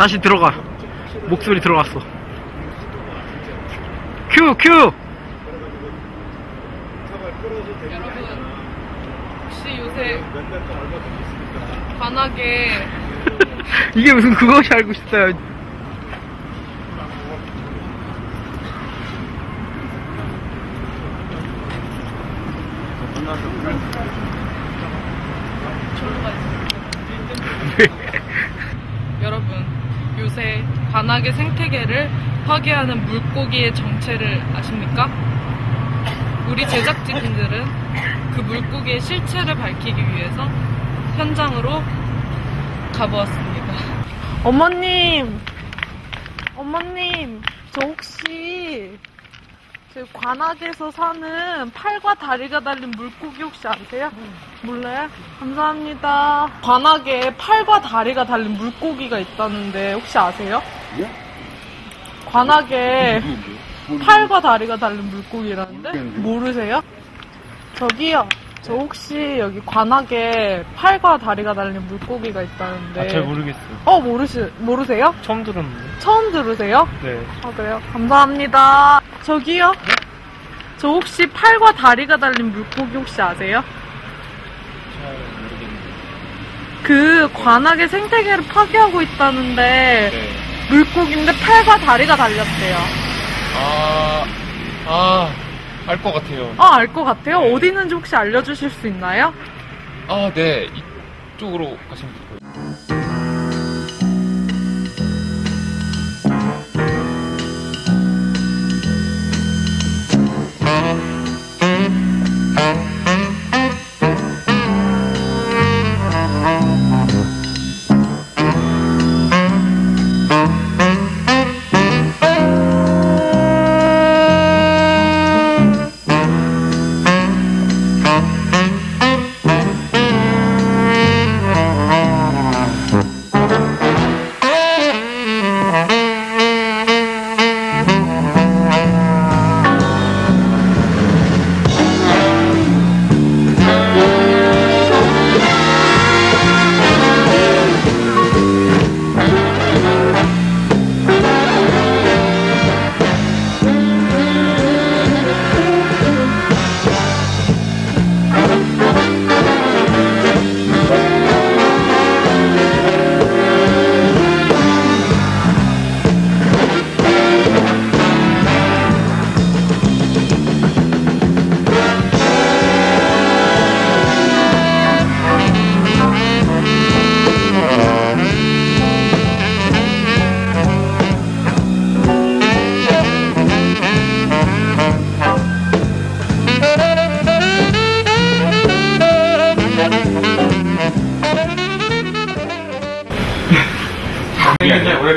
다시 들어가. 목소리 들어갔어. 큐! 큐! 혹시 요새 관악에 이게 무슨 그것이 알고 싶어요. 여러분, 요새 관악의 생태계를 파괴하는 물고기의 정체를 아십니까? 우리 제작진들은 그 물고기의 실체를 밝히기 위해서 현장으로 가보았습니다. 어머님! 어머님! 저 혹시 저 관악에서 사는 팔과 다리가 달린 물고기 혹시 아세요? 몰라요? 감사합니다. 관악에 팔과 다리가 달린 물고기가 있다는데 혹시 아세요? 예? 관악에 팔과 다리가 달린 물고기라는데 모르세요? 저기요, 저 혹시 여기 관악에 팔과 다리가 달린 물고기가 있다는데. 아, 잘 모르겠어요. 모르세요? 처음 들었는데. 처음 들으세요? 네. 아, 그래요? 감사합니다. 저기요, 저 혹시 팔과 다리가 달린 물고기 혹시 아세요? 잘 모르겠는데. 그 관악의 생태계를 파괴하고 있다는데. 네. 물고기인데 팔과 다리가 달렸대요. 알 것 같아요. 알 것 같아요? 네. 어디 있는지 혹시 알려주실 수 있나요? 네. 이쪽으로 가시면 돼요.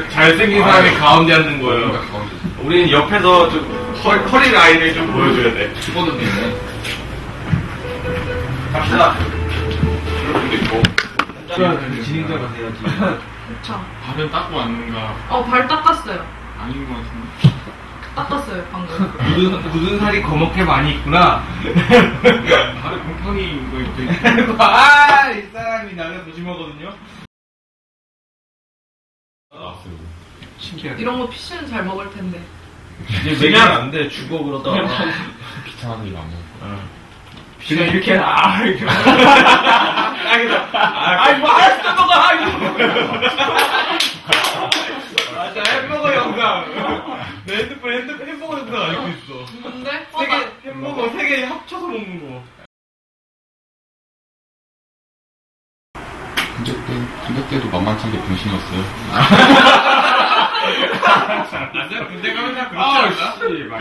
잘생긴 사람이 가운데 앉는 거예요. 우리는 옆에서 좀 허리 라인을 좀 보여줘야 돼. 죽어도 되네. 갑시다. 이런 분도 있고. 진행자가 돼야지. 그쵸. 발은 닦고 왔는가? 발 닦았어요. 아닌 것 같은데. 닦았어요, 방금. 굳은 살이 검게 많이 있구나. 발에 곰팡이 이거 있고. 이 사람이 나를 조심하거든요. 신기하네. 이런 거 피쉬는 잘 먹을 텐데. 이제 매기면 안 돼. 죽어 그러다가. 귀찮아서 이거 안 먹을 거야. 피쉬는 이렇게 이렇게. 할 수도 먹어. 맞아, 햄버거 영상. 내 핸드폰 햄버거 영상 알고 있어. 근데? 햄버거 3개 합쳐서 먹는 거. 군대 때도 만만치 않게 분신이었어요. 맞아? 군대 가면 다 그렇지 않나?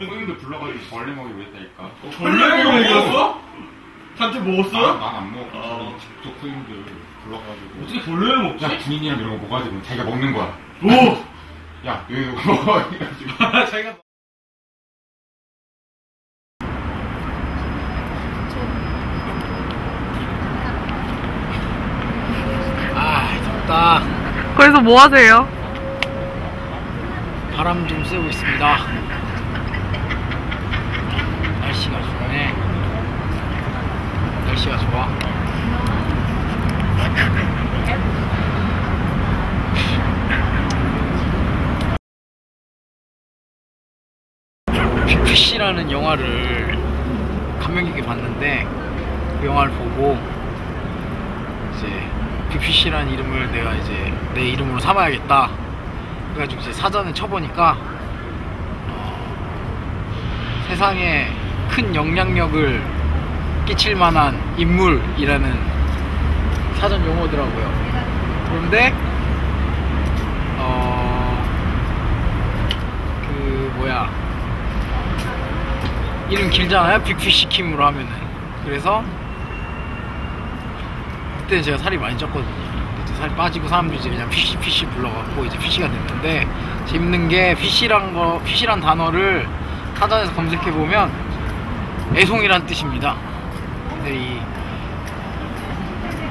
형님도 불러가지고 벌레 먹이고 했다니까. 벌레 먹이고? 단체 먹었어? 난 안 먹었어. 직속 후임들 불러가지고 어떻게 벌레를 먹지? 야, 군인이랑 이런 거 먹어야지. 자기가 먹는 거야. 오! 야, 여기서 먹어. 자기가 덥다. 그래서 뭐 하세요? 바람 좀 쐬고 있습니다. 날씨가 좋네. 날씨가 좋아. 피쉬라는 영화를 감명 깊게 봤는데, 그 영화를 보고 이제 빅피쉬라는 이름을 내가 이제 내 이름으로 삼아야겠다 그래가지고 이제 사전을 쳐보니까 세상에 큰 영향력을 끼칠 만한 인물이라는 사전 용어더라고요. 그런데 이름 길잖아요? 빅피쉬 킴으로 하면은. 그래서 그때 제가 살이 많이 쪘거든요. 근데 살이 빠지고 사람들이 이제 그냥 피쉬 불러갖고 이제 피쉬가 됐는데, 재밌는 게 피쉬란 단어를 사전에서 검색해보면 애송이란 뜻입니다. 근데 이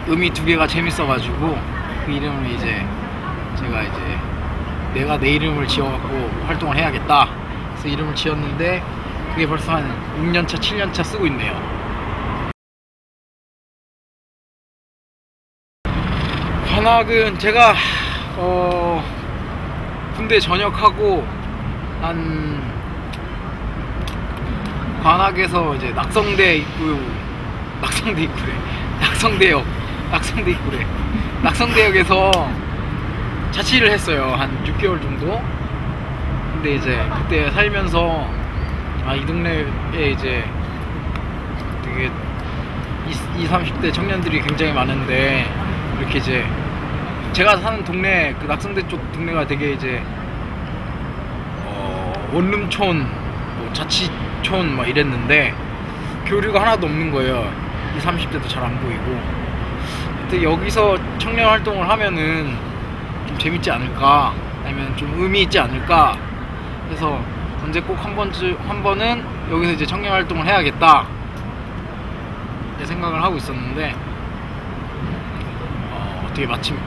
의미 두 개가 재밌어가지고 그 이름을 이제 제가 이제 내가 내 이름을 지어갖고 활동을 해야겠다. 그래서 이름을 지었는데 그게 벌써 한 6년차, 7년차 쓰고 있네요. 관악은 제가 군대 전역하고 한 관악에서 이제 낙성대역에서 자취를 했어요. 한 6개월 정도. 근데 이제 그때 살면서 이 동네에 이제 되게 20, 30대 청년들이 굉장히 많은데, 이렇게 이제 제가 사는 동네, 그 낙성대 쪽 동네가 되게 이제 원룸촌, 뭐 자치촌 막 이랬는데 교류가 하나도 없는 거예요. 20, 30대도 잘 안 보이고. 근데 여기서 청년 활동을 하면은 좀 재밌지 않을까, 아니면 좀 의미 있지 않을까 해서 언제 꼭 한 번은 여기서 이제 청년 활동을 해야겠다 생각을 하고 있었는데, 어떻게 마침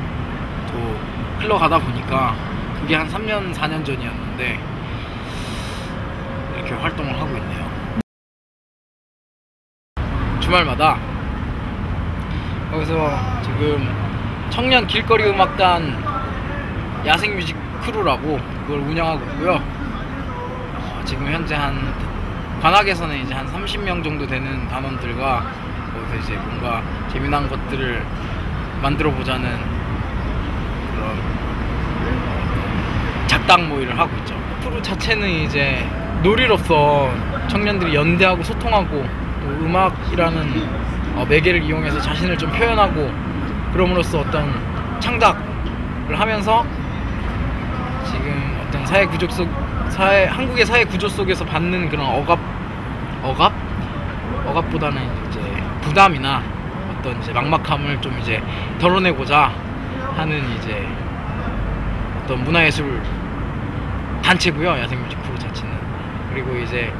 또 흘러가다 보니까 그게 한 3년 4년 전이었는데 이렇게 활동을 하고 있네요. 주말마다 여기서 지금 청년 길거리 음악단 야생뮤직 크루라고 그걸 운영하고 있고요. 지금 현재 한 관악에서는 이제 한 30명 정도 되는 단원들과 거기서 이제 뭔가 재미난 것들을 만들어 보자는 그런 작당 모의를 하고 있죠. 프로 자체는 이제 놀이로서 청년들이 연대하고 소통하고 또 음악이라는 매개를 이용해서 자신을 좀 표현하고, 그럼으로써 어떤 창작을 하면서 지금 어떤 한국의 사회 구조 속에서 받는 그런 억압보다는 이제 부담이나 어떤 이제 막막함을 좀 이제 덜어내고자 하는 이제 어떤 문화예술 단체고요, 야생뮤직 프로 자체는. 그리고 이제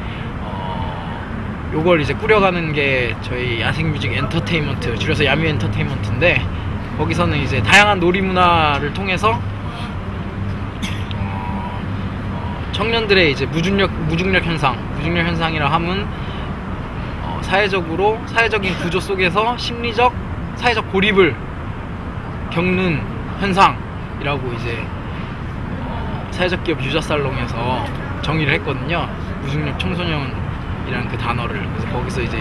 요걸 이제 꾸려가는 게 저희 야생뮤직 엔터테인먼트, 줄여서 야뮤 엔터테인먼트인데, 거기서는 이제 다양한 놀이문화를 통해서 청년들의 이제 무중력 현상이라 함은 사회적인 구조 속에서 심리적, 사회적 고립을 겪는 현상이라고 이제 사회적 기업 유자살롱에서 정의를 했거든요. 무중력 청소년이라는 그 단어를. 그래서 거기서 이제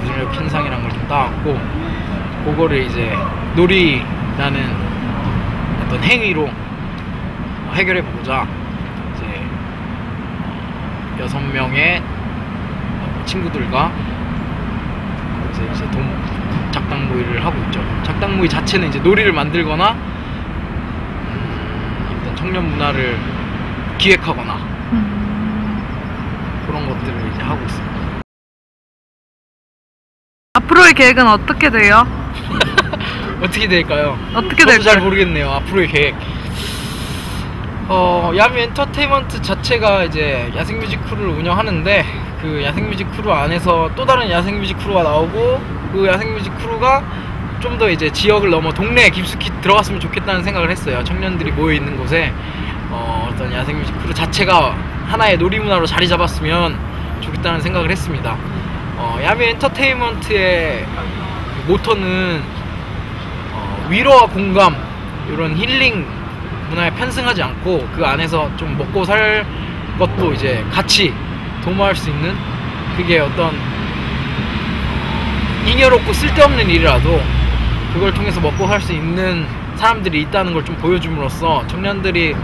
무중력 현상이라는 걸 좀 따왔고, 그거를 이제 놀이라는 어떤 행위로 해결해보자. 6명의 친구들과 이제 작당 모의를 하고 있죠. 작당 모의 자체는 이제 놀이를 만들거나 어떤 청년 문화를 기획하거나 그런 것들을 이제 하고 있습니다. 앞으로의 계획은 어떻게 돼요? 어떻게 될까요? 저도 잘 모르겠네요. 앞으로의 계획. 야뮤 엔터테인먼트 자체가 이제 야생뮤직 크루를 운영하는데, 그 야생뮤직 크루 안에서 또 다른 야생뮤직 크루가 나오고, 그 야생뮤직 크루가 좀 더 이제 지역을 넘어 동네에 깊숙이 들어갔으면 좋겠다는 생각을 했어요. 청년들이 모여있는 곳에 어떤 야생뮤직 크루 자체가 하나의 놀이문화로 자리 잡았으면 좋겠다는 생각을 했습니다. 야뮤 엔터테인먼트의 모토는 위로와 공감, 이런 힐링 문화에 편승하지 않고 그 안에서 좀 먹고 살 것도 이제 같이 도모할 수 있는, 그게 어떤 잉여롭고 쓸데없는 일이라도 그걸 통해서 먹고 살 수 있는 사람들이 있다는 걸 좀 보여줌으로써 청년들이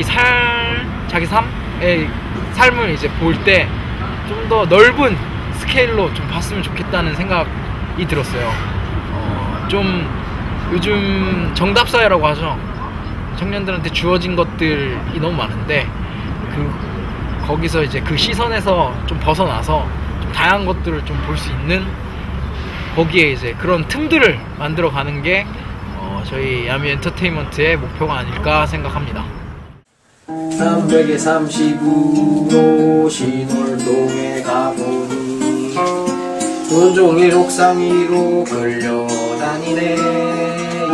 자기 삶의 삶을 이제 볼 때 좀 더 넓은 스케일로 좀 봤으면 좋겠다는 생각이 들었어요. 좀 요즘 정답사회라고 하죠. 청년들한테 주어진 것들이 너무 많은데 거기서 이제 그 시선에서 좀 벗어나서 좀 다양한 것들을 좀 볼 수 있는, 거기에 이제 그런 틈들을 만들어 가는 게 저희 야뮤 엔터테인먼트의 목표가 아닐까 생각합니다. 335로 신월동에 가보니 온종일 옥상 위로 걸려다니네.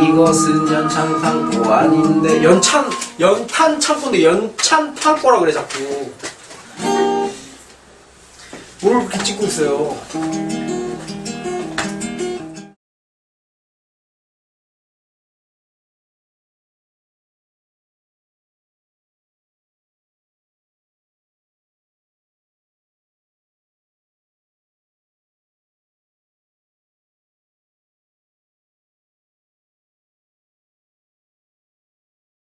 이것은 연탄 창고 아닌데 연탄 창고인데 연탄 창고라 그래 자꾸. 뭘 그렇게 찍고 있어요.